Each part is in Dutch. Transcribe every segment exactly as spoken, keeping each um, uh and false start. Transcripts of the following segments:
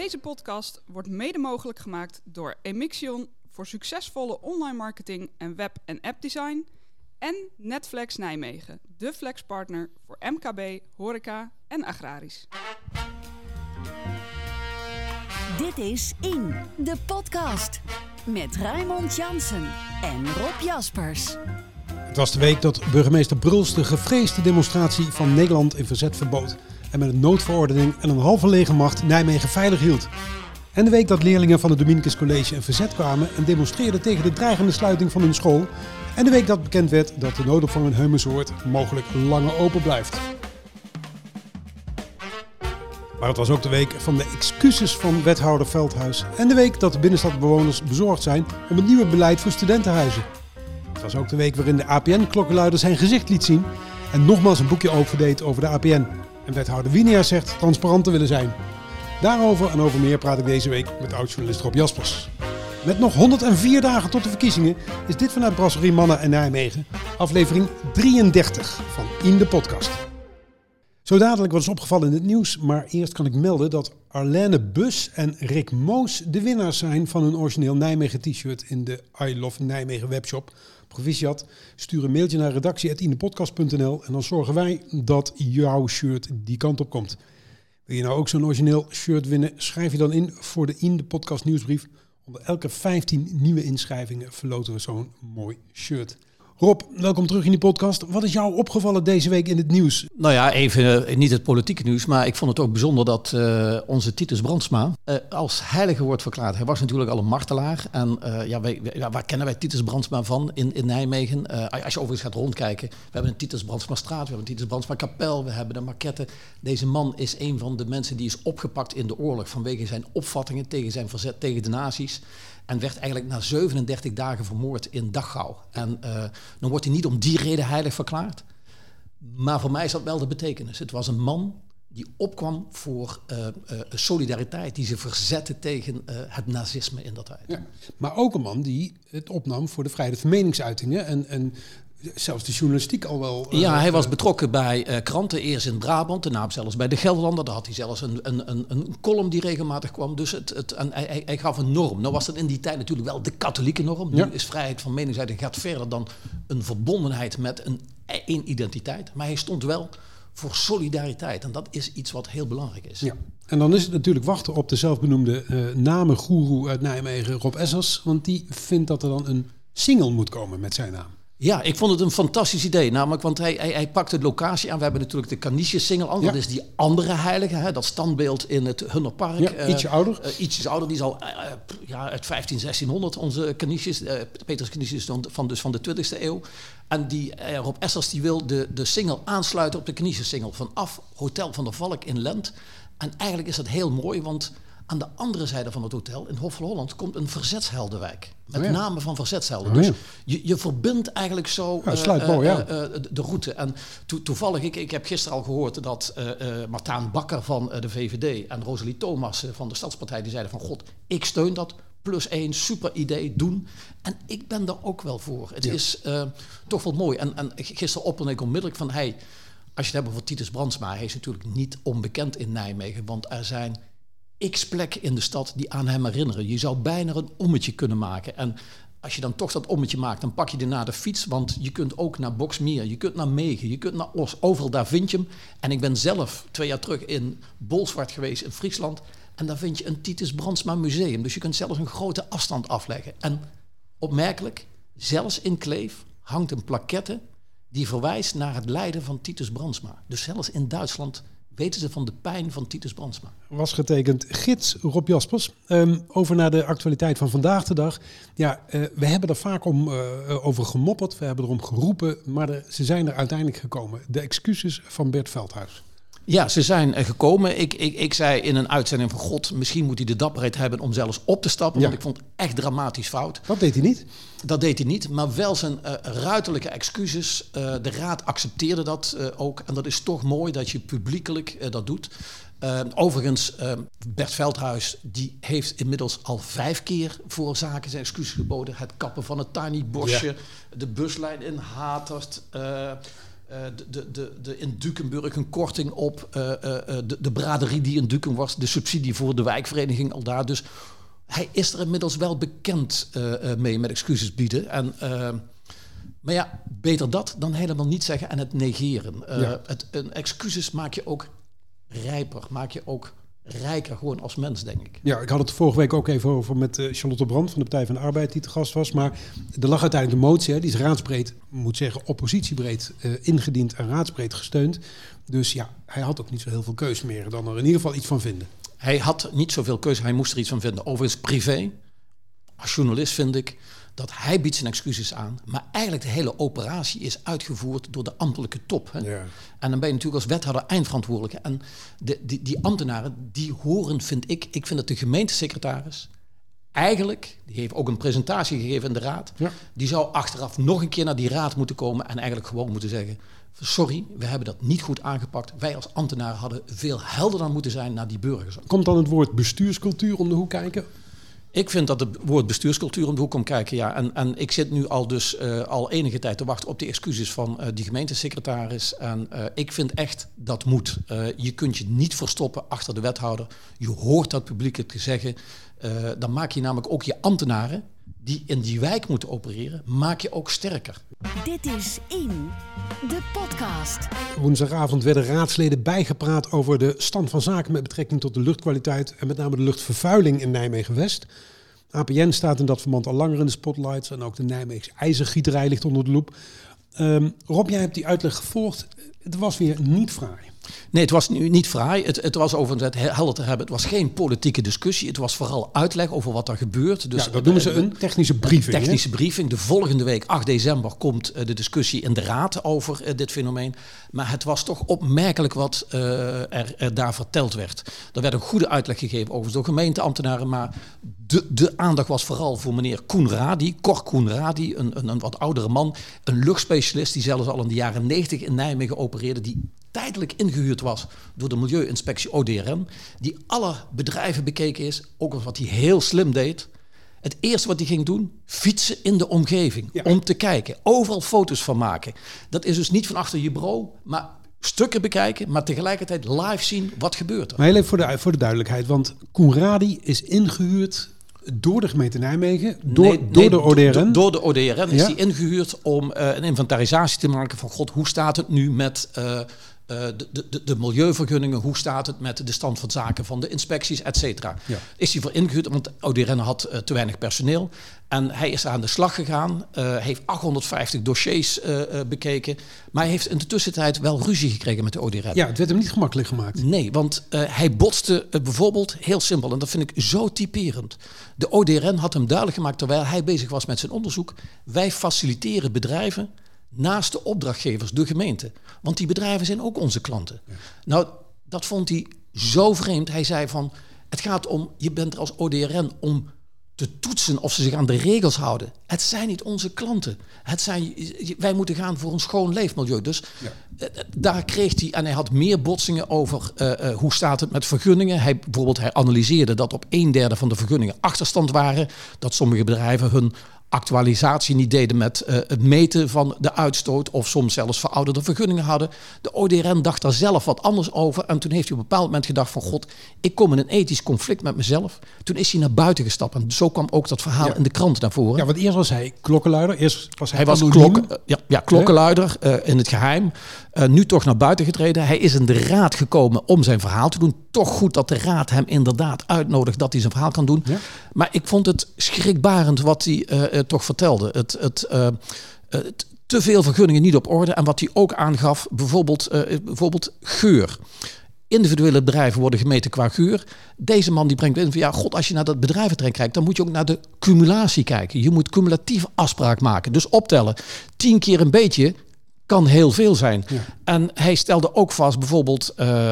Deze podcast wordt mede mogelijk gemaakt door Emixion voor succesvolle online marketing en web- en appdesign en Netflix Nijmegen, de flexpartner voor M K B, horeca en agrarisch. Dit is In, de podcast met Raymond Jansen en Rob Jaspers. Het was de week dat burgemeester Bruls de gevreesde demonstratie van Nederland in verzet verbood en met een noodverordening en een halve legermacht Nijmegen veilig hield. En de week dat leerlingen van het Dominicus College in verzet kwamen en demonstreerden tegen de dreigende sluiting van hun school. En de week dat bekend werd dat de noodopvang in Heumershoort mogelijk langer open blijft. Maar het was ook de week van de excuses van wethouder Veldhuis en de week dat de binnenstadbewoners bezorgd zijn om het nieuwe beleid voor studentenhuizen. Het was ook de week waarin de A P N-klokkenluider zijn gezicht liet zien en nogmaals een boekje overdeed over de A P N. En wethouder Wijnia zegt transparant te willen zijn. Daarover en over meer praat ik deze week met oud-journalist Rob Jaspers. Met nog honderdvier dagen tot de verkiezingen is dit vanuit Brasserie Mannen en Nijmegen aflevering drieëndertig van In de Podcast. Zo dadelijk wat is opgevallen in het nieuws, maar eerst kan ik melden dat Arlene Bus en Rick Moos de winnaars zijn van een origineel Nijmegen t-shirt in de I Love Nijmegen-Webshop. Proficiat, stuur een mailtje naar redactie apenstaartje in de podcast punt n l en dan zorgen wij dat jouw shirt die kant op komt. Wil je nou ook zo'n origineel shirt winnen, schrijf je dan in voor de In de Podcast nieuwsbrief. Onder elke vijftien nieuwe inschrijvingen verloten we zo'n mooi shirt. Rob, welkom terug in die podcast. Wat is jou opgevallen deze week in het nieuws? Nou ja, even uh, niet het politieke nieuws, maar ik vond het ook bijzonder dat uh, onze Titus Brandsma uh, als heilige wordt verklaard. Hij was natuurlijk al een martelaar en uh, ja, wij, ja, waar kennen wij Titus Brandsma van in, in Nijmegen? Uh, als je overigens gaat rondkijken, we hebben een Titus Brandsma straat, we hebben een Titus Brandsma kapel, we hebben de maquette. Deze man is een van de mensen die is opgepakt in de oorlog vanwege zijn opvattingen tegen zijn verzet tegen de nazi's. En werd eigenlijk na zevenendertig dagen vermoord in Dachau. En uh, dan wordt hij niet om die reden heilig verklaard. Maar voor mij is dat wel de betekenis. Het was een man die opkwam voor uh, uh, solidariteit. Die zich verzette tegen uh, het nazisme in dat tijd. Ja, maar ook een man die het opnam voor de vrijheid van meningsuitingen. En, en zelfs de journalistiek al wel... Uh, ja, hij was betrokken bij uh, kranten. Eerst in Brabant, daarna zelfs bij de Gelderlander. Daar had hij zelfs een, een, een, een column die regelmatig kwam. Dus het, het, en hij, hij gaf een norm. Nou was dat in die tijd natuurlijk wel de katholieke norm. Nu ja. Is vrijheid van meningsuiting gaat verder dan een verbondenheid met een, een identiteit. Maar hij stond wel voor solidariteit. En dat is iets wat heel belangrijk is. Ja. En dan is het natuurlijk wachten op de zelfbenoemde uh, namengoeroe uit Nijmegen, Rob Essers. Want die vindt dat er dan een single moet komen met zijn naam. Ja, ik vond het een fantastisch idee. Namelijk, want hij, hij, hij pakt de locatie aan. We hebben natuurlijk de Canisius Singel aan. Ja. Dat is die andere heilige. Hè? Dat standbeeld in het Hunnerpark. Ja, uh, ietsje ouder. Uh, ietsjes ouder. Die is al uh, ja, uit vijftien, zestienhonderd. Onze Canisius, uh, Petrus Canisius van, dus van de twintigste eeuw. En die uh, Rob Essers die wil de, de Singel aansluiten op de Canisius Singel. Vanaf Hotel van der Valk in Lent. En eigenlijk is dat heel mooi, want aan de andere zijde van het hotel, in Hof van Holland, komt een verzetsheldenwijk. Met oh ja. namen van verzetshelden. Oh ja. Dus je, je verbindt eigenlijk zo ja, sluit uh, mooi, uh, ja. uh, de route. En to, toevallig, ik, ik heb gisteren al gehoord dat uh, uh, Martijn Bakker van uh, de V V D en Rosalie Thomas uh, van de Stadspartij, die zeiden van god, ik steun dat. Plus één, super idee, doen. En ik ben daar ook wel voor. Het ja. is uh, toch wel mooi. En, en gisteren opperde ik onmiddellijk van, hey, als je het hebt over Titus Brandsma, hij is natuurlijk niet onbekend in Nijmegen, want er zijn x-plek in de stad die aan hem herinneren. Je zou bijna een ommetje kunnen maken. En als je dan toch dat ommetje maakt, dan pak je daarna de fiets. Want je kunt ook naar Boksmeer, je kunt naar Megen, je kunt naar Os. Overal daar vind je hem. En ik ben zelf twee jaar terug in Bolsward geweest in Friesland. En daar vind je een Titus Brandsma museum. Dus je kunt zelfs een grote afstand afleggen. En opmerkelijk, zelfs in Kleef hangt een plaquette die verwijst naar het lijden van Titus Brandsma. Dus zelfs in Duitsland weten ze van de pijn van Titus Brandsma. Was getekend gids Rob Jaspers. Um, over naar de actualiteit van vandaag de dag. Ja, uh, we hebben er vaak om, uh, over gemopperd, we hebben erom geroepen, maar de, ze zijn er uiteindelijk gekomen. De excuses van Bert Veldhuis. Ja, ze zijn uh, gekomen. Ik, ik, ik zei in een uitzending van god, misschien moet hij de dapperheid hebben om zelfs op te stappen. Ja. Want ik vond het echt dramatisch fout. Dat deed hij niet. Dat deed hij niet, maar wel zijn uh, ruiterlijke excuses. Uh, de raad accepteerde dat uh, ook. En dat is toch mooi dat je publiekelijk uh, dat doet. Uh, overigens, uh, Bert Veldhuis die heeft inmiddels al vijf keer voor zaken zijn excuses geboden. Het kappen van het tiny bosje, ja. de buslijn in Hatert. Uh, Uh, de, de, de, de in Dukenburg een korting op uh, uh, de, de braderie die in Duken was, de subsidie voor de wijkvereniging al daar. Dus hij is er inmiddels wel bekend uh, uh, mee met excuses bieden. En, uh, maar ja, beter dat dan helemaal niet zeggen en het negeren. Uh, ja. het, een excuses maak je ook rijper, maak je ook rijker gewoon als mens, denk ik. Ja, ik had het vorige week ook even over met uh, Charlotte Brandt van de Partij van de Arbeid die te gast was. Maar er lag uiteindelijk een motie, hè, die is raadsbreed, moet zeggen oppositiebreed uh, ingediend en raadsbreed gesteund. Dus ja, hij had ook niet zo heel veel keus meer dan er in ieder geval iets van vinden. Hij had niet zoveel keus, hij moest er iets van vinden. Overigens privé, als journalist vind ik dat hij biedt zijn excuses aan. Maar eigenlijk de hele operatie is uitgevoerd door de ambtelijke top. Hè? Ja. En dan ben je natuurlijk als wethouder eindverantwoordelijke. En de, die, die ambtenaren, die horen, vind ik... Ik vind dat de gemeentesecretaris eigenlijk... Die heeft ook een presentatie gegeven in de raad. Ja. Die zou achteraf nog een keer naar die raad moeten komen... en eigenlijk gewoon moeten zeggen... Sorry, we hebben dat niet goed aangepakt. Wij als ambtenaren hadden veel helderder moeten zijn naar die burgers. Komt dan het woord bestuurscultuur om de hoek kijken? Ik vind dat het woord bestuurscultuur om de hoek komt kijken, ja. En, en ik zit nu al dus uh, al enige tijd te wachten op de excuses van uh, die gemeentesecretaris. En uh, ik vind echt dat moet. Uh, je kunt je niet verstoppen achter de wethouder. Je hoort dat publiek het zeggen. Uh, dan maak je namelijk ook je ambtenaren die in die wijk moeten opereren, maak je ook sterker. Dit is In, de podcast. Woensdagavond werden raadsleden bijgepraat over de stand van zaken met betrekking tot de luchtkwaliteit en met name de luchtvervuiling in Nijmegen-West. A P N staat in dat verband al langer in de spotlights en ook de Nijmeegse ijzergieterij ligt onder de loep. Um, Rob, jij hebt die uitleg gevolgd. Het was weer niet fraai. Nee, het was nu niet fraai. Het, het was overigens het helder te hebben. Het was geen politieke discussie. Het was vooral uitleg over wat er gebeurt. Dus ja, dat noemen ze een technische briefing. Een technische hè? briefing. De volgende week, acht december, komt de discussie in de raad over dit fenomeen. Maar het was toch opmerkelijk wat uh, er, er daar verteld werd. Er werd een goede uitleg gegeven overigens door gemeenteambtenaren. Maar de, de aandacht was vooral voor meneer Koen Radi, Cor Koen Radi, een, een, een wat oudere man. Een luchtspecialist die zelfs al in de jaren negentig in Nijmegen opereerde. Die tijdelijk ingehuurd was door de Milieuinspectie O D R M... die alle bedrijven bekeken is, ook wat hij heel slim deed. Het eerste wat hij ging doen, fietsen in de omgeving, ja. Om te kijken. Overal foto's van maken. Dat is dus niet van achter je bureau, maar stukken bekijken... maar tegelijkertijd live zien wat gebeurt er. Maar heel even voor de, voor de duidelijkheid, want Koen Radi is ingehuurd... Door de gemeente Nijmegen, door, nee, door nee, de O D R N? Do, do, door de O D R N ja. Is die ingehuurd om uh, een inventarisatie te maken van... God, hoe staat het nu met uh, uh, de, de, de milieuvergunningen? Hoe staat het met de stand van zaken van de inspecties, et cetera? Ja. Is die voor ingehuurd, want O D R N had uh, te weinig personeel. En hij is aan de slag gegaan, uh, heeft achthonderdvijftig dossiers uh, uh, bekeken... maar hij heeft in de tussentijd wel ruzie gekregen met de O D R N. Ja, het werd hem niet gemakkelijk gemaakt. Nee, want uh, hij botste uh, bijvoorbeeld, heel simpel... en dat vind ik zo typerend... De O D R N had hem duidelijk gemaakt terwijl hij bezig was met zijn onderzoek. Wij faciliteren bedrijven naast de opdrachtgevers, de gemeente. Want die bedrijven zijn ook onze klanten. Ja. Nou, dat vond hij zo vreemd. Hij zei van, het gaat om, je bent er als O D R N om te toetsen of ze zich aan de regels houden. Het zijn niet onze klanten. Het zijn, wij moeten gaan voor een schoon leefmilieu. Dus ja. Daar kreeg hij... En hij had meer botsingen over uh, uh, hoe staat het met vergunningen. Hij, bijvoorbeeld, hij analyseerde dat op een derde van de vergunningen achterstand waren. Dat sommige bedrijven hun actualisatie niet deden met uh, het meten van de uitstoot... of soms zelfs verouderde vergunningen hadden. De O D R N dacht daar zelf wat anders over. En toen heeft hij op een bepaald moment gedacht van... God, ik kom in een ethisch conflict met mezelf. Toen is hij naar buiten gestapt. En zo kwam ook dat verhaal ja. in de krant naar voren. Ja, want eerst was hij klokkenluider. Eerst was hij hij was klok, uh, ja, ja, klokkenluider uh, in het geheim. Uh, nu toch naar buiten getreden. Hij is in de raad gekomen om zijn verhaal te doen. Toch goed dat de raad hem inderdaad uitnodigt dat hij zijn verhaal kan doen. Ja. Maar ik vond het schrikbarend wat hij... Uh, toch vertelde. Het, het, uh, het, te veel vergunningen niet op orde. En wat hij ook aangaf, bijvoorbeeld, uh, bijvoorbeeld geur. Individuele bedrijven worden gemeten qua geur. Deze man die brengt in van ja, god, als je naar dat bedrijventrein kijkt... dan moet je ook naar de cumulatie kijken. Je moet cumulatieve afspraak maken. Dus optellen. Tien keer een beetje... kan heel veel zijn. Ja. En hij stelde ook vast, bijvoorbeeld... Uh, uh,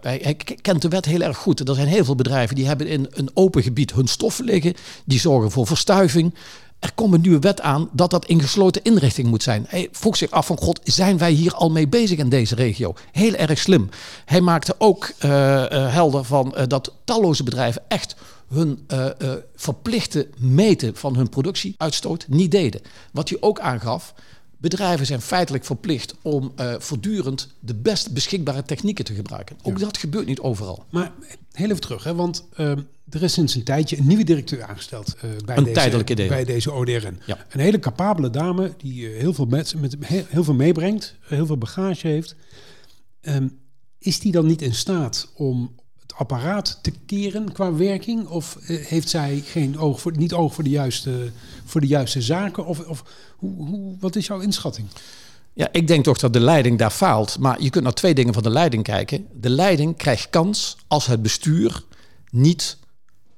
hij, hij kent de wet heel erg goed. Er zijn heel veel bedrijven die hebben in een open gebied hun stoffen liggen. Die zorgen voor verstuiving. Er komt een nieuwe wet aan dat dat in gesloten inrichting moet zijn. Hij vroeg zich af van, god, zijn wij hier al mee bezig in deze regio? Heel erg slim. Hij maakte ook uh, uh, helder van uh, dat talloze bedrijven echt... hun uh, uh, verplichte meten van hun productieuitstoot niet deden. Wat hij ook aangaf... Bedrijven zijn feitelijk verplicht om uh, voortdurend de best beschikbare technieken te gebruiken. Ook ja. dat gebeurt niet overal. Maar heel even terug, hè, want uh, er is sinds een tijdje een nieuwe directeur aangesteld uh, bij, een deze, tijdelijke deel. bij deze O D R N. Ja. Een hele capabele dame die uh, heel, veel met, met, heel veel meebrengt, heel veel bagage heeft. Um, is die dan niet in staat om het apparaat te keren qua werking? Of uh, heeft zij geen oog voor, niet oog voor de juiste, voor de juiste zaken? Of, of hoe, hoe, wat is jouw inschatting? Ja, ik denk toch dat de leiding daar faalt. Maar je kunt naar twee dingen van de leiding kijken. De leiding krijgt kans als het bestuur niet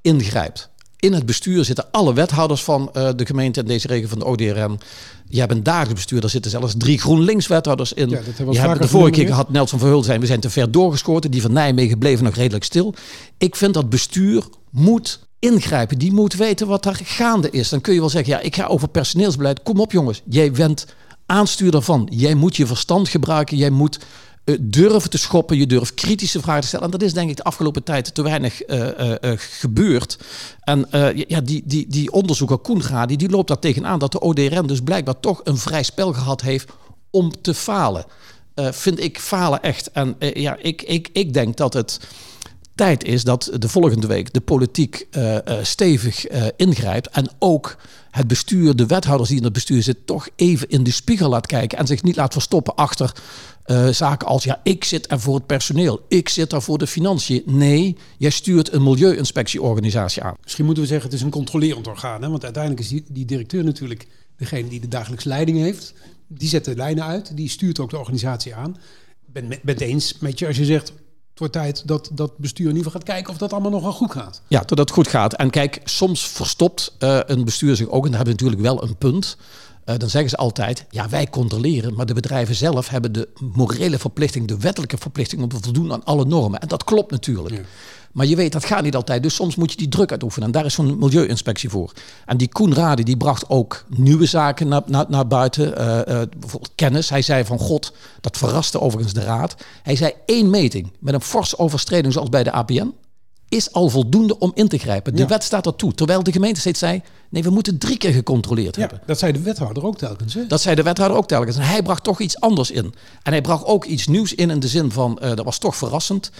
ingrijpt. In het bestuur zitten alle wethouders van uh, de gemeente in deze regio van de O D R N. Je hebt een dagelijks bestuur, daar zitten zelfs drie GroenLinks-wethouders in. Ja, hebben je hebt de vorige keer gehad, Nelson van Heulden zijn, we zijn te ver doorgeschoten. Die van Nijmegen bleven nog redelijk stil. Ik vind dat bestuur moet ingrijpen. Die moet weten wat daar gaande is. Dan kun je wel zeggen, ja, ik ga over personeelsbeleid. Kom op jongens, jij bent aanstuurder van. Jij moet je verstand gebruiken, jij moet... durven te schoppen, je durft kritische vragen te stellen. En dat is denk ik de afgelopen tijd te weinig uh, uh, gebeurd. En uh, ja, die, die, die onderzoeker Koengradi, die loopt daar tegenaan dat de O D R N dus blijkbaar toch een vrij spel gehad heeft om te falen. Uh, vind ik falen echt. En uh, ja, ik, ik, ik denk dat het tijd is dat de volgende week de politiek uh, uh, stevig uh, ingrijpt en ook het bestuur, de wethouders die in het bestuur zitten, toch even in de spiegel laat kijken en zich niet laat verstoppen achter uh, zaken als ja, ik zit er voor het personeel, ik zit er voor de financiën. Nee, jij stuurt een milieuinspectieorganisatie aan. Misschien moeten we zeggen het is een controlerend orgaan, hè? Want uiteindelijk is die, die directeur natuurlijk degene die de dagelijks leiding heeft. Die zet de lijnen uit, die stuurt ook de organisatie aan. Ik ben het met, eens met je als je zegt... Het wordt tijd dat dat bestuur in ieder geval gaat kijken of dat allemaal nog wel goed gaat. Ja, dat het goed gaat. En kijk, soms verstopt uh, een bestuur zich ook. En daar hebben ze natuurlijk wel een punt. Uh, dan zeggen ze altijd, ja, wij controleren. Maar de bedrijven zelf hebben de morele verplichting, de wettelijke verplichting om te voldoen aan alle normen. En dat klopt natuurlijk. Ja. Maar je weet, dat gaat niet altijd. Dus soms moet je die druk uitoefenen. En daar is zo'n milieuinspectie voor. En die Koenradi, die bracht ook nieuwe zaken naar, naar, naar buiten. Uh, uh, bijvoorbeeld kennis. Hij zei van God, dat verraste overigens de raad. Hij zei één meting met een forse overtreding zoals bij de A P N... is al voldoende om in te grijpen. De ja. wet staat ertoe. Terwijl de gemeente steeds zei... nee, we moeten drie keer gecontroleerd ja, hebben. Dat zei de wethouder ook telkens. Hè? Dat zei de wethouder ook telkens. En hij bracht toch iets anders in. En hij bracht ook iets nieuws in, in de zin van... Uh, dat was toch verrassend...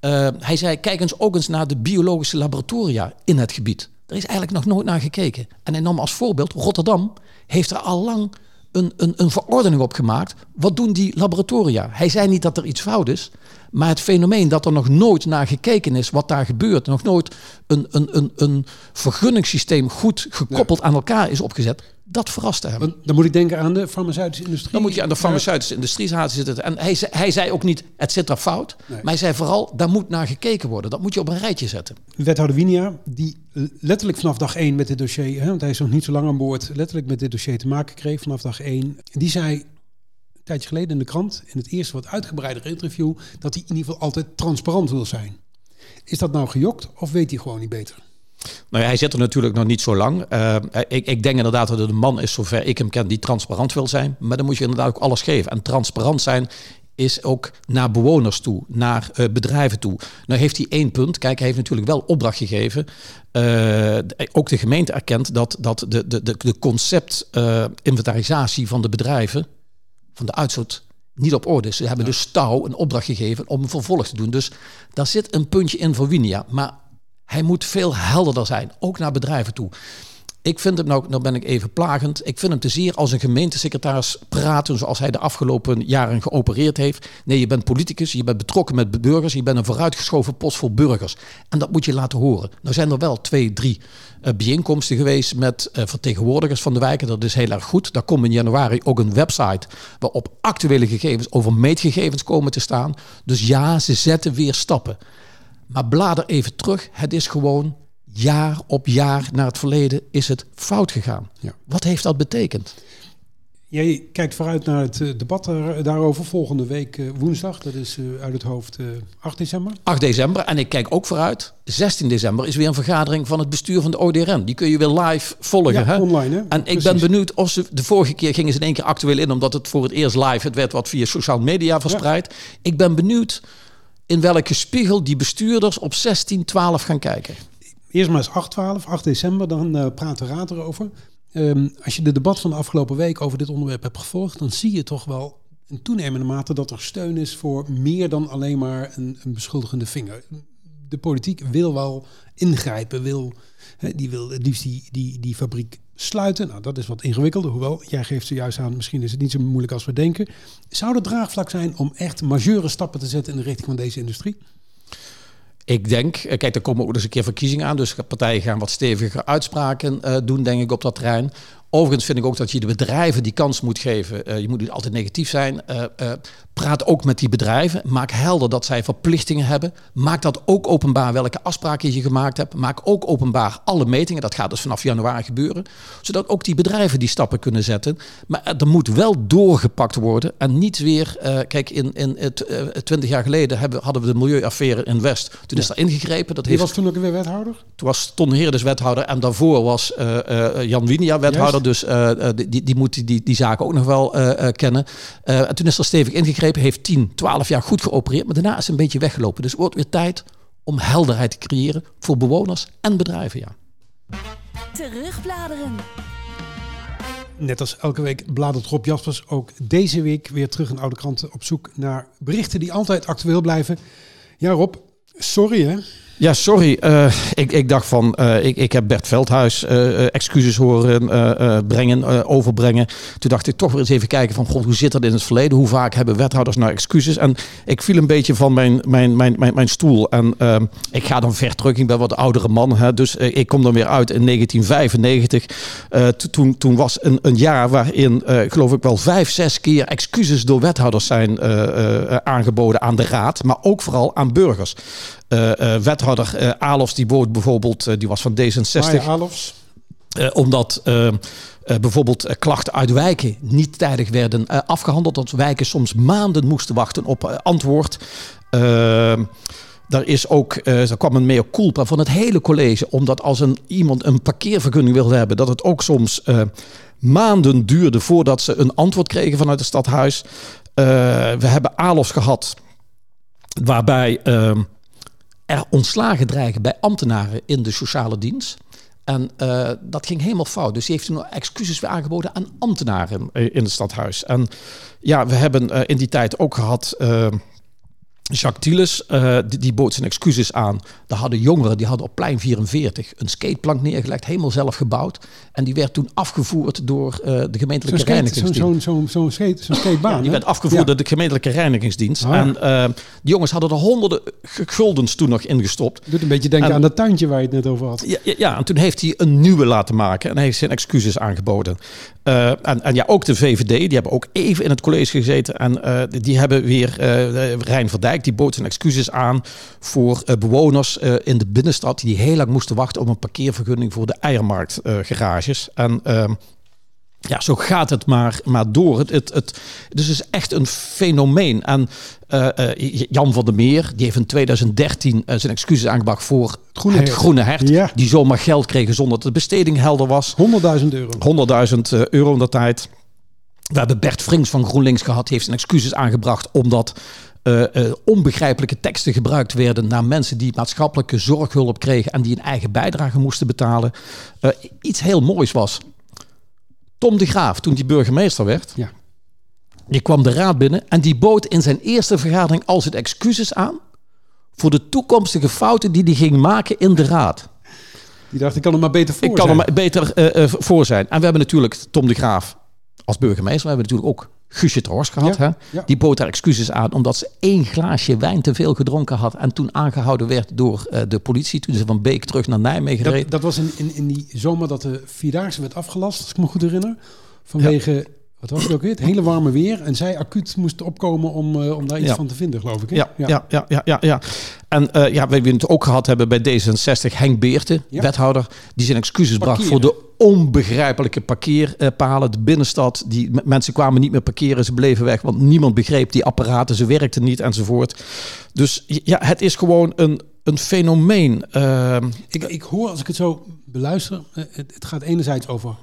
Uh, hij zei, kijk eens ook eens naar de biologische laboratoria in het gebied. Er is eigenlijk nog nooit naar gekeken. En hij nam als voorbeeld, Rotterdam heeft er al lang een, een, een verordening op gemaakt. Wat doen die laboratoria? Hij zei niet dat er iets fout is, maar het fenomeen dat er nog nooit naar gekeken is wat daar gebeurt, nog nooit een, een, een, een vergunningssysteem goed gekoppeld nee. aan elkaar is opgezet, dat verraste hem. Want dan moet ik denken aan de farmaceutische industrie. Dan moet je aan de farmaceutische industrie zitten. En hij zei, hij zei ook niet, het zit er fout. Nee. Maar hij zei vooral, daar moet naar gekeken worden. Dat moet je op een rijtje zetten. Wethouder Wijnia, die letterlijk vanaf dag één met dit dossier... Hè, want hij is nog niet zo lang aan boord... letterlijk met dit dossier te maken kreeg vanaf dag één. Die zei een tijdje geleden in de krant... in het eerste wat uitgebreidere interview... dat hij in ieder geval altijd transparant wil zijn. Is dat nou gejokt of weet hij gewoon niet beter? Nou ja, hij zit er natuurlijk nog niet zo lang. Uh, ik, ik denk inderdaad dat het een man is, zover ik hem ken, die transparant wil zijn. Maar dan moet je inderdaad ook alles geven. En transparant zijn is ook naar bewoners toe, naar uh, bedrijven toe. Nou heeft hij één punt. Kijk, hij heeft natuurlijk wel opdracht gegeven. Uh, ook de gemeente erkent dat, dat de, de, de concept uh, inventarisatie van de bedrijven, van de uitstoot, niet op orde is. Ze hebben ja. dus Touw een opdracht gegeven om een vervolg te doen. Dus daar zit een puntje in voor Wijnia. Maar... hij moet veel helderder zijn, ook naar bedrijven toe. Ik vind hem, nou, nou ben ik even plagend... ik vind hem te zeer als een gemeentesecretaris praten... zoals hij de afgelopen jaren geopereerd heeft. Nee, je bent politicus, je bent betrokken met burgers... je bent een vooruitgeschoven post voor burgers. En dat moet je laten horen. Nou zijn er wel twee, drie uh, bijeenkomsten geweest... met uh, vertegenwoordigers van de wijken. Dat is heel erg goed. Daar komt in januari ook een website... waarop actuele gegevens over meetgegevens komen te staan. Dus ja, ze zetten weer stappen. Maar blader even terug. Het is gewoon jaar op jaar naar het verleden is het fout gegaan. Ja. Wat heeft dat betekend? Jij kijkt vooruit naar het debat daarover volgende week woensdag. Dat is uit het hoofd acht december. acht december. En ik kijk ook vooruit. zestien december is weer een vergadering van het bestuur van de O D R N. Die kun je weer live volgen. Ja, hè? Online. Hè? En Precies. Ik ben benieuwd of ze... De vorige keer gingen ze in één keer actueel in... omdat het voor het eerst live... het werd wat via sociale media verspreid. Ja. Ik ben benieuwd... in welke spiegel die bestuurders op zestien twaalf gaan kijken. Eerst maar eens acht twaalf, acht december, dan uh, praat de raad erover. Um, als je de debat van de afgelopen week over dit onderwerp hebt gevolgd, dan zie je toch wel in toenemende mate dat er steun is voor meer dan alleen maar een, een beschuldigende vinger. De politiek wil wel ingrijpen, wil, he, die wil het liefst die, die, die fabriek sluiten. Nou, dat is wat ingewikkelder, hoewel jij geeft zojuist aan, misschien is het niet zo moeilijk als we denken. Zou dat draagvlak zijn om echt majeure stappen te zetten in de richting van deze industrie? Ik denk, kijk, er komen ook eens een keer verkiezingen aan, dus partijen gaan wat steviger uitspraken uh, doen, denk ik, op dat terrein. Overigens vind ik ook dat je de bedrijven die kans moet geven. Uh, je moet niet altijd negatief zijn. Uh, uh, praat ook met die bedrijven. Maak helder dat zij verplichtingen hebben. Maak dat ook openbaar welke afspraken je gemaakt hebt. Maak ook openbaar alle metingen. Dat gaat dus vanaf januari gebeuren. Zodat ook die bedrijven die stappen kunnen zetten. Maar er moet wel doorgepakt worden. En niet weer... Uh, kijk, in, in, in uh, twintig jaar geleden hebben, hadden we de milieuaffaire in West. Toen ja. is daar ingegrepen. Dat die heeft, was toen ook weer wethouder? Toen was Ton Hendriks wethouder. En daarvoor was uh, uh, Jan Wijnia wethouder. Juist. Dus uh, die, die, die moet die, die zaken ook nog wel uh, uh, kennen. Uh, en toen is er stevig ingegrepen. Heeft tien, twaalf jaar goed geopereerd. Maar daarna is een beetje weggelopen. Dus het wordt weer tijd om helderheid te creëren. Voor bewoners en bedrijven, ja. Terugbladeren. Net als elke week bladert Rob Jaspers ook deze week weer terug in oude kranten. Op zoek naar berichten die altijd actueel blijven. Ja, Rob, sorry hè. Ja, sorry. Uh, ik, ik dacht van, uh, ik, ik heb Bert Veldhuis uh, excuses horen uh, uh, brengen, uh, overbrengen. Toen dacht ik toch weer eens even kijken van, god, hoe zit dat in het verleden? Hoe vaak hebben wethouders nou excuses? En ik viel een beetje van mijn, mijn, mijn, mijn, mijn stoel. En uh, ik ga dan ver terug, ik ben wat oudere man. Hè, dus uh, ik kom dan weer uit in negentien vijfennegentig. Uh, to, toen, toen was een, een jaar waarin, uh, geloof ik wel, vijf, zes keer excuses door wethouders zijn uh, uh, aangeboden aan de raad. Maar ook vooral aan burgers. Uh, uh, wethouder uh, Alofs, die woont bijvoorbeeld, uh, die was van D zesenzestig. Alofs. Uh, omdat uh, uh, bijvoorbeeld uh, klachten uit wijken niet tijdig werden uh, afgehandeld. Dat wijken soms maanden moesten wachten op uh, antwoord. Uh, Daar is ook, uh, er kwam een mea culpa van het hele college. Omdat als een, iemand een parkeervergunning wilde hebben, dat het ook soms uh, maanden duurde voordat ze een antwoord kregen vanuit het stadhuis. Uh, we hebben Alofs gehad, waarbij Uh, er ontslagen dreigen bij ambtenaren in de sociale dienst. En uh, dat ging helemaal fout. Dus die heeft toen excuses weer aangeboden aan ambtenaren in het stadhuis. En ja, we hebben uh, in die tijd ook gehad Uh, Jacques Tieles, uh, die, die bood zijn excuses aan. Daar hadden jongeren, die hadden op plein vierenveertig een skateplank neergelegd, helemaal zelf gebouwd. En die werd toen afgevoerd door uh, de gemeentelijke zo'n reinigingsdienst. Zo'n, zo'n, zo'n, skate, zo'n skatebaan. Ja, die werd afgevoerd ja. door de gemeentelijke reinigingsdienst. Ah. En uh, die jongens hadden er honderden guldens toen nog ingestopt. Doet een beetje denken en, aan dat tuintje waar je het net over had. Ja, ja, ja, en toen heeft hij een nieuwe laten maken en hij heeft zijn excuses aangeboden. Uh, en, en ja, ook de V V D, die hebben ook even in het college gezeten. En uh, die hebben weer uh, Rijn van Dijk. Die bood zijn excuses aan voor uh, bewoners uh, in de binnenstad die heel lang moesten wachten op een parkeervergunning voor de eiermarktgarages. Uh, en uh, ja, zo gaat het maar, maar door. Het, het, het, dus het is echt een fenomeen. En uh, uh, Jan van der Meer, die heeft in tweeduizend dertien uh, zijn excuses aangebracht voor groene het hert. Groene Hert. Ja. Die zomaar geld kregen zonder dat de besteding helder was. honderdduizend euro. honderdduizend euro in de tijd. We hebben Bert Vrings van GroenLinks gehad. Die heeft zijn excuses aangebracht omdat Uh, uh, onbegrijpelijke teksten gebruikt werden naar mensen die maatschappelijke zorghulp kregen en die een eigen bijdrage moesten betalen. Uh, iets heel moois was Tom de Graaf, toen die burgemeester werd. Ja. Die kwam de raad binnen en die bood in zijn eerste vergadering al zijn excuses aan voor de toekomstige fouten die hij ging maken in de raad. Die dacht, ik kan er maar beter voor ik zijn. Ik kan er maar beter uh, uh, voor zijn. En we hebben natuurlijk Tom de Graaf als burgemeester, we hebben natuurlijk ook Guusje Troors gehad, ja, hè? Ja. Die bood daar excuses aan omdat ze één glaasje wijn te veel gedronken had en toen aangehouden werd door uh, de politie. Toen ze van Beek terug naar Nijmegen dat, reed. Dat was in, in, in die zomer dat de Vierdaagse werd afgelast, als ik me goed herinner. Vanwege, ja. wat was het ook weer, het hele warme weer. En zij acuut moest opkomen om, uh, om daar iets ja. van te vinden, geloof ik. Hè? Ja, ja, ja, ja, ja, ja, ja. En uh, ja, we het ook gehad hebben bij D zesenzestig, Henk Beerte, ja. wethouder, die zijn excuses Parkeren. bracht voor de onbegrijpelijke parkeerpalen. De binnenstad, die mensen kwamen niet meer parkeren, ze bleven weg, want niemand begreep die apparaten, ze werkten niet enzovoort. Dus ja, het is gewoon een, een fenomeen. Uh, ik, ik hoor, als ik het zo beluister, het, het gaat enerzijds over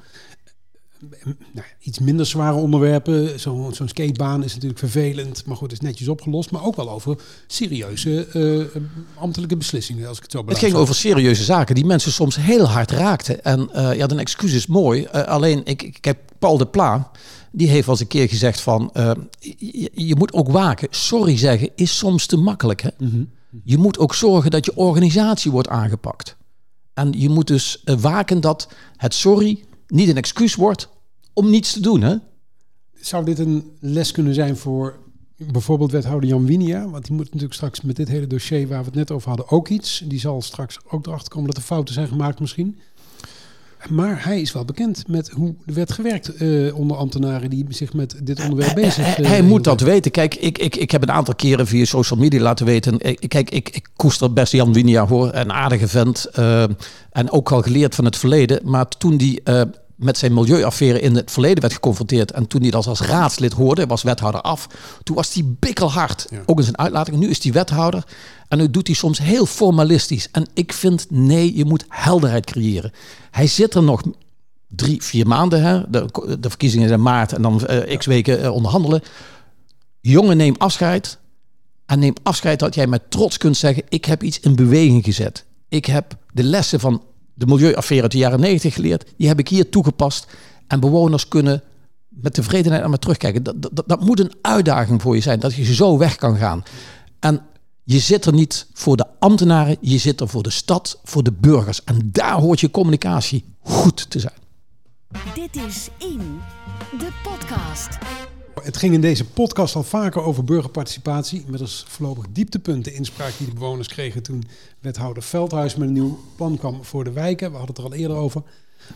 nou, iets minder zware onderwerpen. Zo, zo'n skatebaan is natuurlijk vervelend, maar goed, is netjes opgelost. Maar ook wel over serieuze uh, ambtelijke beslissingen, als ik het zo beluister. Het ging over serieuze zaken die mensen soms heel hard raakten. En uh, ja, een excuus is mooi. Uh, alleen, ik, ik heb Paul de Pla... Die heeft wel eens een keer gezegd van, uh, je, je moet ook waken. Sorry zeggen is soms te makkelijk. Hè? Mm-hmm. Je moet ook zorgen dat je organisatie wordt aangepakt. En je moet dus uh, waken dat het sorry niet een excuus wordt om niets te doen. Hè? Zou dit een les kunnen zijn voor bijvoorbeeld wethouder Jan Wijnia? Want die moet natuurlijk straks met dit hele dossier waar we het net over hadden ook iets. Die zal straks ook erachter komen dat er fouten zijn gemaakt misschien. Maar hij is wel bekend met hoe er werd gewerkt uh, onder ambtenaren die zich met dit onderwerp bezig zijn. Uh, hij moet dat weten. Kijk, ik, ik, ik heb een aantal keren via social media laten weten. Kijk, ik, ik koester best Jan Wijnia, hoor, een aardige vent. Uh, en ook al geleerd van het verleden. Maar toen die uh, met zijn milieuaffaire in het verleden werd geconfronteerd. En toen hij dat als raadslid hoorde, was wethouder af. Toen was hij bikkelhard. Ja. Ook in zijn uitlating. Nu is hij wethouder. En nu doet hij soms heel formalistisch. En ik vind, nee, je moet helderheid creëren. Hij zit er nog drie, vier maanden. Hè? De, de verkiezingen zijn maart en dan uh, x weken uh, onderhandelen. Jongen, neem afscheid. En neem afscheid dat jij met trots kunt zeggen, ik heb iets in beweging gezet. Ik heb de lessen van de milieuaffaire uit de jaren negentig geleerd. Die heb ik hier toegepast. En bewoners kunnen met tevredenheid aan me terugkijken. Dat, dat, dat moet een uitdaging voor je zijn. Dat je zo weg kan gaan. En je zit er niet voor de ambtenaren, je zit er voor de stad, voor de burgers. En daar hoort je communicatie goed te zijn. Dit is In, de podcast. Het ging in deze podcast al vaker over burgerparticipatie. Met als voorlopig dieptepunt de inspraak die de bewoners kregen toen wethouder Veldhuis met een nieuw plan kwam voor de wijken. We hadden het er al eerder over.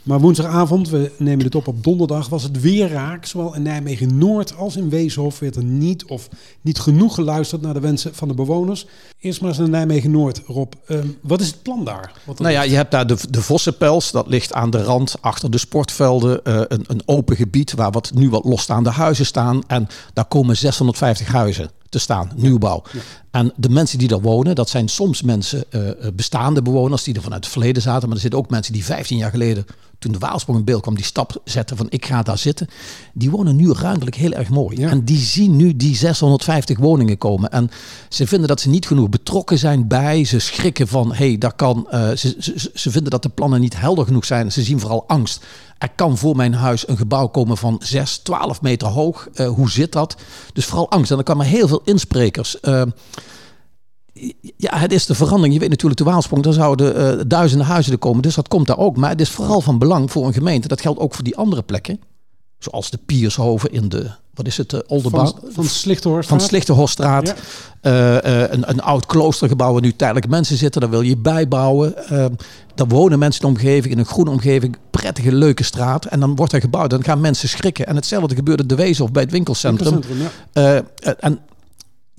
Maar woensdagavond, we nemen dit op op donderdag, was het weer raak. Zowel in Nijmegen-Noord als in Weeshof werd er niet of niet genoeg geluisterd naar de wensen van de bewoners. Eerst maar eens naar Nijmegen-Noord, Rob. Um, wat is het plan daar? Wat nou ja, je hebt daar de, de Vossenpels, dat ligt aan de rand achter de sportvelden. Uh, een, een open gebied waar wat, nu wat losstaande huizen staan. En daar komen zeshonderdvijftig huizen te staan, nieuwbouw. Ja. En de mensen die daar wonen, dat zijn soms mensen, uh, bestaande bewoners die er vanuit het verleden zaten. Maar er zitten ook mensen die vijftien jaar geleden, toen de Waalsprong in beeld kwam, die stap zetten van ik ga daar zitten. Die wonen nu ruimtelijk heel erg mooi. Ja. En die zien nu die zeshonderdvijftig woningen komen. En ze vinden dat ze niet genoeg betrokken zijn bij. Ze schrikken van, hé, hey, daar kan... Uh, ze, ze, ze vinden dat de plannen niet helder genoeg zijn. Ze zien vooral angst. Er kan voor mijn huis een gebouw komen van zes, twaalf meter hoog. Uh, hoe zit dat? Dus vooral angst. En er kwamen heel veel insprekers. Uh, ja, het is de verandering. Je weet natuurlijk, de Waalsprong, daar zouden uh, duizenden huizen er komen. Dus dat komt daar ook. Maar het is vooral van belang voor een gemeente. Dat geldt ook voor die andere plekken. Zoals de Piershoven in de... Wat is het? Uh, Oldenbouw? Van, van Slichtenhorststraat. Van Slichtenhorststraat. Ja. Uh, uh, een, een oud kloostergebouw waar nu tijdelijk mensen zitten. Daar wil je bijbouwen. Uh, daar wonen mensen in de omgeving, in een groene omgeving. Prettige, leuke straat. En dan wordt er gebouwd. Dan gaan mensen schrikken. En hetzelfde gebeurde in de Weeshof bij het winkelcentrum. winkelcentrum ja. uh, uh, en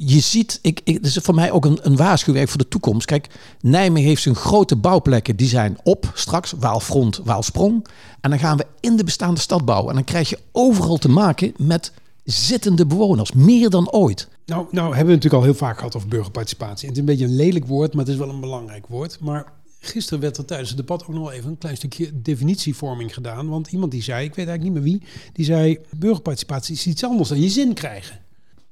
je ziet, ik, ik, het is voor mij ook een, een waarschuwing voor de toekomst. Kijk, Nijmegen heeft zijn grote bouwplekken. Die zijn op straks. Waalfront, Waalsprong. En dan gaan we in de bestaande stad bouwen. En dan krijg je overal te maken met zittende bewoners, meer dan ooit. Nou, nou hebben we natuurlijk al heel vaak gehad over burgerparticipatie. En het is een beetje een lelijk woord, maar het is wel een belangrijk woord. Maar gisteren werd er tijdens het debat ook nog even een klein stukje definitievorming gedaan. Want iemand die zei, ik weet eigenlijk niet meer wie, die zei, burgerparticipatie is iets anders dan je zin krijgen.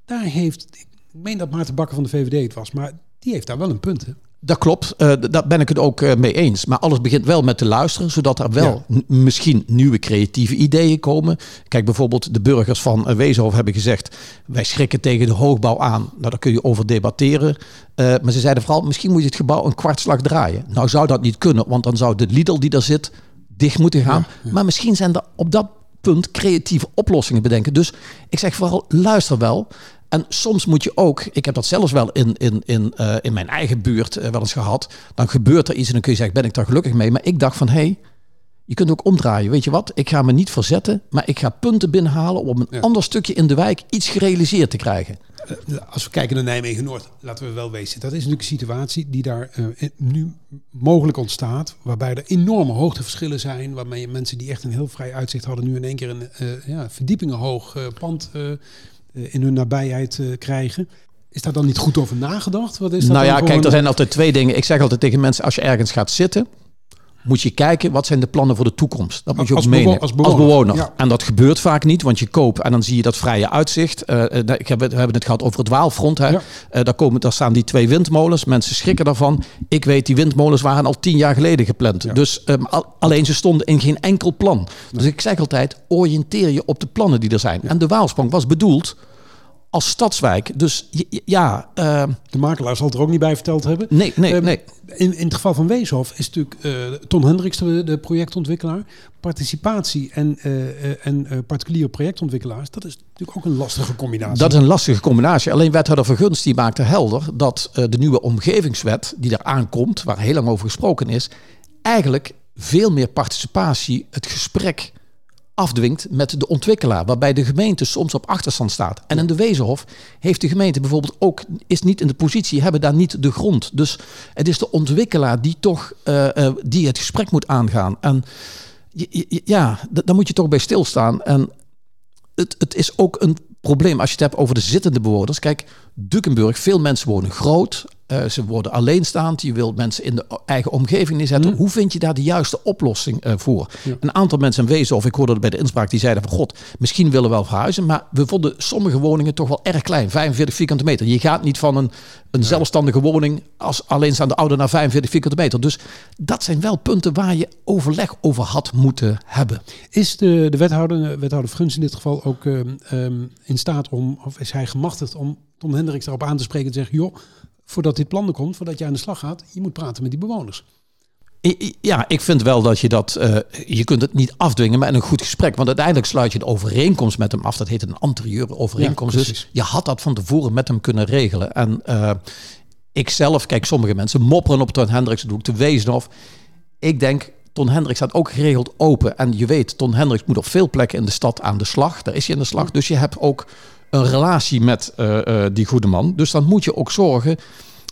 Daar heeft, ik meen dat Maarten Bakker van de V V D het was, maar die heeft daar wel een punt, hè? Dat klopt, uh, daar ben ik het ook uh, mee eens. Maar alles begint wel met te luisteren, zodat er wel ja. n- misschien nieuwe creatieve ideeën komen. Kijk, bijvoorbeeld de burgers van uh, Weeshof hebben gezegd, wij schrikken tegen de hoogbouw aan. Nou, daar kun je over debatteren. Uh, maar ze zeiden vooral, misschien moet je het gebouw een kwartslag draaien. Nou zou dat niet kunnen, want dan zou de Lidl die daar zit dicht moeten gaan. Ja, ja. Maar misschien zijn er op dat punt creatieve oplossingen bedenken. Dus ik zeg vooral, luister wel. En soms moet je ook, ik heb dat zelfs wel in, in, in, uh, in mijn eigen buurt uh, wel eens gehad. Dan gebeurt er iets en dan kun je zeggen, ben ik daar gelukkig mee? Maar ik dacht van, hé, hey, je kunt ook omdraaien. Weet je wat, ik ga me niet verzetten, maar ik ga punten binnenhalen om een ja. ander stukje in de wijk iets gerealiseerd te krijgen. Als we kijken naar Nijmegen-Noord, laten we wel wezen. Dat is natuurlijk een situatie die daar uh, nu mogelijk ontstaat. Waarbij er enorme hoogteverschillen zijn. Waarmee mensen die echt een heel vrij uitzicht hadden nu in één keer een uh, ja, verdiepingenhoog uh, pand... Uh, in hun nabijheid krijgen. Is daar dan niet goed over nagedacht? Wat is dat nou ja, kijk, er een... zijn altijd twee dingen. Ik zeg altijd tegen mensen, als je ergens gaat zitten, moet je kijken wat zijn de plannen voor de toekomst. Dat moet je ook als meenemen. Bewo- als bewoner. Als bewoner. Ja. En dat gebeurt vaak niet, want je koopt en dan zie je dat vrije uitzicht. Uh, ik heb, we hebben het gehad over het Waalfront. Hè. Ja. Uh, daar, komen, daar staan die twee windmolens. Mensen schrikken daarvan. Ik weet, die windmolens waren al tien jaar geleden gepland. Ja. Dus um, al, alleen ze stonden in geen enkel plan. Nee. Dus ik zeg altijd, oriënteer je op de plannen die er zijn. Ja. En de Waalsprong was bedoeld als stadswijk. Dus ja... Uh... De makelaar zal het er ook niet bij verteld hebben. Nee, nee, uh, nee. In, in het geval van Weeshof is natuurlijk uh, Ton Hendriks de, de projectontwikkelaar. Participatie en, uh, uh, en uh, particuliere projectontwikkelaars, dat is natuurlijk ook een lastige combinatie. Dat is een lastige combinatie. Alleen wethouder Vergunst die maakte helder dat uh, de nieuwe omgevingswet die daar aankomt, waar heel lang over gesproken is, eigenlijk veel meer participatie, het gesprek afdwingt met de ontwikkelaar, waarbij de gemeente soms op achterstand staat. En in de Weezenhof heeft de gemeente bijvoorbeeld ook, is niet in de positie, hebben daar niet de grond. Dus het is de ontwikkelaar die toch uh, uh, die het gesprek moet aangaan. En j- j- ja, d- daar moet je toch bij stilstaan. En het, het is ook een probleem als je het hebt over de zittende bewoners. Kijk, Dukenburg, veel mensen wonen groot. Uh, ze worden alleenstaand. Je wilt mensen in de eigen omgeving neerzetten. Mm. Hoe vind je daar de juiste oplossing uh, voor? Ja. Een aantal mensen in Weezenhof, ik hoorde dat bij de inspraak, die zeiden van god, misschien willen we wel verhuizen. Maar we vonden sommige woningen toch wel erg klein. vijfenveertig vierkante meter. Je gaat niet van een, een ja. zelfstandige woning als alleenstaande ouder naar vijfenveertig vierkante meter. Dus dat zijn wel punten waar je overleg over had moeten hebben. Is de, de wethouder, wethouder Vergunst in dit geval ook uh, um, in staat om, of is hij gemachtigd om Ton Hendriks daarop aan te spreken en te zeggen, joh, voordat dit plan er komt, voordat je aan de slag gaat, je moet praten met die bewoners. Ja, ik vind wel dat je dat... Uh, je kunt het niet afdwingen, maar in een goed gesprek. Want uiteindelijk sluit je een overeenkomst met hem af. Dat heet een anterieure overeenkomst. Ja, dus je had dat van tevoren met hem kunnen regelen. En uh, ik zelf, kijk, sommige mensen mopperen op Ton Hendriks. Dat doe ik te Weezenhof. Ik denk, Ton Hendriks staat ook geregeld open. En je weet, Ton Hendriks moet op veel plekken in de stad aan de slag. Daar is hij aan de slag. Dus je hebt ook een relatie met uh, uh, die goede man. Dus dan moet je ook zorgen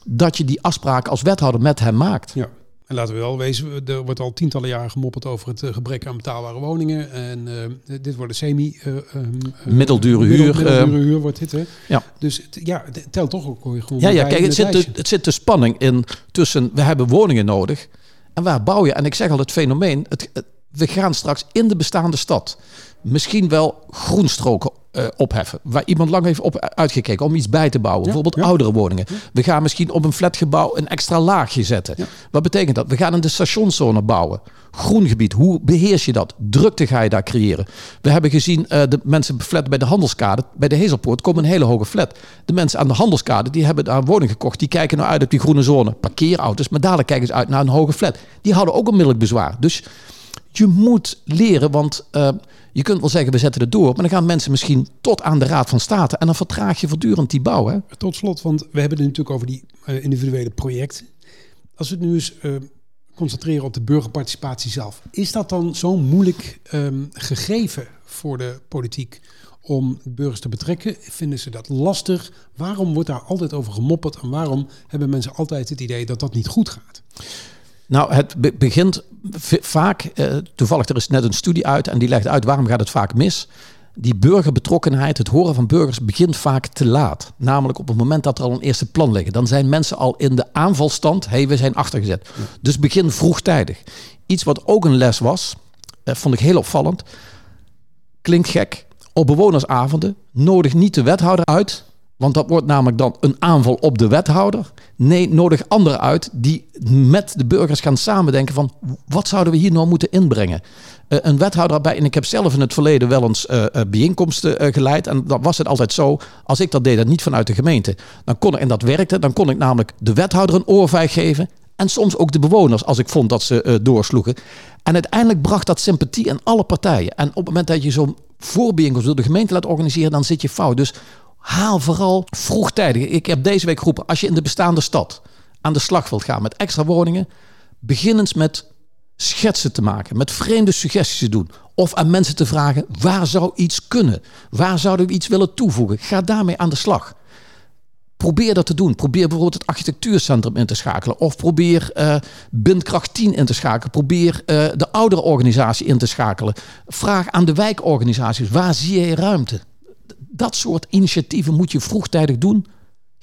dat je die afspraak als wethouder met hem maakt. Ja, en laten we wel wezen, er wordt al tientallen jaren gemopperd over het gebrek aan betaalbare woningen. En uh, dit wordt een semi... Uh, uh, middeldure huur. Middel, middeldure huur wordt dit, hè? Ja. Dus t, ja, t, telt toch ook gewoon. Ja, ja, kijk, het, het, zit de, het zit de spanning in tussen, we hebben woningen nodig en waar bouw je? En ik zeg al het fenomeen, het, het, we gaan straks in de bestaande stad misschien wel groenstroken uh, opheffen. Waar iemand lang heeft op uitgekeken om iets bij te bouwen. Ja, bijvoorbeeld ja. oudere woningen. Ja. We gaan misschien op een flatgebouw een extra laagje zetten. Ja. Wat betekent dat? We gaan in de stationszone bouwen. Groengebied, hoe beheers je dat? Drukte ga je daar creëren. We hebben gezien uh, de mensen flat bij de Handelskade. Bij de Hezelpoort komen een hele hoge flat. De mensen aan de Handelskade, die hebben daar een woning gekocht. Die kijken nou uit op die groene zone. Parkeerauto's, maar dadelijk kijken ze uit naar een hoge flat. Die houden ook onmiddellijk bezwaar. Dus je moet leren, want uh, je kunt wel zeggen, we zetten het door. Maar dan gaan mensen misschien tot aan de Raad van State. En dan vertraag je voortdurend die bouw. Hè? Tot slot, want we hebben het natuurlijk over die uh, individuele projecten. Als we het nu eens uh, concentreren op de burgerparticipatie zelf. Is dat dan zo'n moeilijk um, gegeven voor de politiek om burgers te betrekken? Vinden ze dat lastig? Waarom wordt daar altijd over gemopperd? En waarom hebben mensen altijd het idee dat dat niet goed gaat? Nou, het be- begint v- vaak, uh, toevallig er is net een studie uit en die legt uit waarom gaat het vaak mis. Die burgerbetrokkenheid, het horen van burgers begint vaak te laat. Namelijk op het moment dat er al een eerste plan liggen. Dan zijn mensen al in de aanvalstand, hé, hey, we zijn achtergezet. Ja. Dus begin vroegtijdig. Iets wat ook een les was, uh, vond ik heel opvallend, klinkt gek. Op bewonersavonden nodig niet de wethouder uit, want dat wordt namelijk dan een aanval op de wethouder. Nee, nodig anderen uit die met de burgers gaan samendenken van wat zouden we hier nou moeten inbrengen. Uh, een wethouder bij, en ik heb zelf in het verleden wel eens uh, bijeenkomsten uh, geleid. En dan was het altijd zo, als ik dat deed, dat niet vanuit de gemeente. Dan kon ik, en dat werkte, dan kon ik namelijk de wethouder een oorvijg geven. En soms ook de bewoners, als ik vond dat ze uh, doorsloegen. En uiteindelijk bracht dat sympathie aan alle partijen. En op het moment dat je zo'n voorbijeenkomst door de gemeente laat organiseren, dan zit je fout. Dus haal vooral vroegtijdig. Ik heb deze week geroepen, als je in de bestaande stad aan de slag wilt gaan met extra woningen, beginnend met schetsen te maken, met vreemde suggesties te doen. Of aan mensen te vragen, waar zou iets kunnen? Waar zouden we iets willen toevoegen? Ga daarmee aan de slag. Probeer dat te doen. Probeer bijvoorbeeld het architectuurcentrum in te schakelen. Of probeer uh, Bindkracht tien in te schakelen. Probeer uh, de ouderenorganisatie in te schakelen. Vraag aan de wijkorganisaties, waar zie je ruimte? Dat soort initiatieven moet je vroegtijdig doen.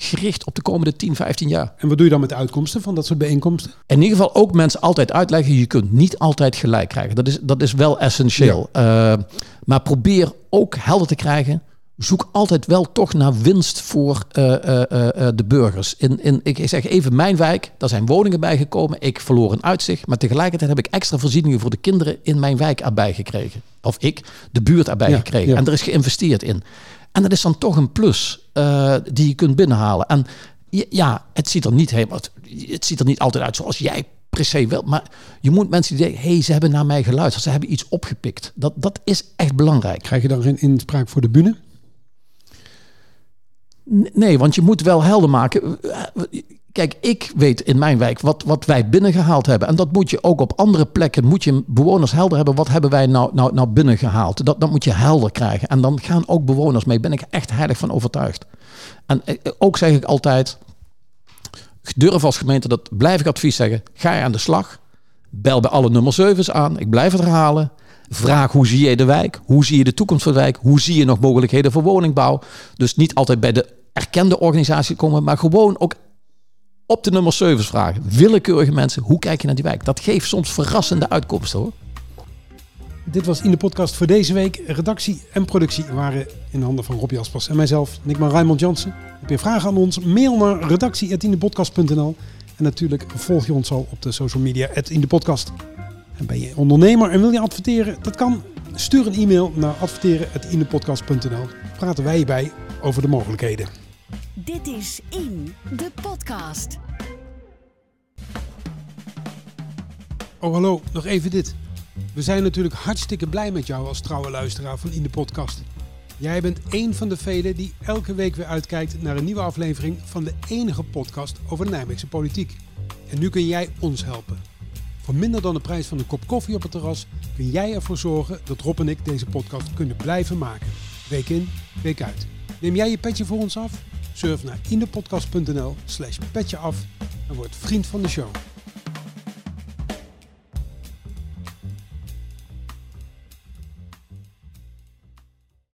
gericht op de komende tien, vijftien jaar. En wat doe je dan met de uitkomsten van dat soort bijeenkomsten? In ieder geval ook mensen altijd uitleggen, je kunt niet altijd gelijk krijgen. Dat is, dat is wel essentieel. Ja. Uh, maar probeer ook helder te krijgen, zoek altijd wel toch naar winst voor uh, uh, uh, de burgers. In, in, ik zeg even mijn wijk, daar zijn woningen bijgekomen. Ik verloor een uitzicht, maar tegelijkertijd heb ik extra voorzieningen voor de kinderen in mijn wijk erbij gekregen. Of ik, de buurt erbij ja, gekregen. Ja. En er is geïnvesteerd in. En dat is dan toch een plus uh, die je kunt binnenhalen. En ja, het ziet er niet helemaal, het ziet er niet altijd uit zoals jij per se wil. Maar je moet mensen die denken, hey, ze hebben naar mij geluisterd. Ze hebben iets opgepikt. Dat, dat is echt belangrijk. Krijg je dan geen inspraak voor de bühne? Nee, want je moet wel helder maken. Kijk, ik weet in mijn wijk wat, wat wij binnengehaald hebben. En dat moet je ook op andere plekken, moet je bewoners helder hebben. Wat hebben wij nou, nou, nou binnengehaald? Dat, dat moet je helder krijgen. En dan gaan ook bewoners mee. Daar ben ik echt heilig van overtuigd. En ook zeg ik altijd, durf als gemeente, dat blijf ik advies zeggen. Ga je aan de slag. Bel bij alle nummer zeven's aan. Ik blijf het herhalen. Vraag, hoe zie je de wijk? Hoe zie je de toekomst van de wijk? Hoe zie je nog mogelijkheden voor woningbouw? Dus niet altijd bij de erkende organisatie komen, maar gewoon ook op de nummer zeven vragen. Willekeurige mensen, hoe kijk je naar die wijk? Dat geeft soms verrassende uitkomsten, hoor. Dit was In de Podcast voor deze week. Redactie en productie waren in handen van Rob Jaspers en mijzelf, Nickman Raymond Jansen. Heb je vragen aan ons? Mail naar redactie at in de podcast punt n l. En natuurlijk volg je ons al op de social media at in de podcast. En ben je ondernemer en wil je adverteren? Dat kan. Stuur een e-mail naar adverteren at in de podcast punt n l. Praten wij hierbij over de mogelijkheden. Dit is In de Podcast. Oh, hallo. Nog even dit. We zijn natuurlijk hartstikke blij met jou als trouwe luisteraar van In de Podcast. Jij bent één van de velen die elke week weer uitkijkt naar een nieuwe aflevering van de enige podcast over de Nijmeegse politiek. En nu kun jij ons helpen. Voor minder dan de prijs van een kop koffie op het terras kun jij ervoor zorgen dat Rob en ik deze podcast kunnen blijven maken. Week in, week uit. Neem jij je petje voor ons af? Surf naar indepodcast punt n l slash petje af en word vriend van de show.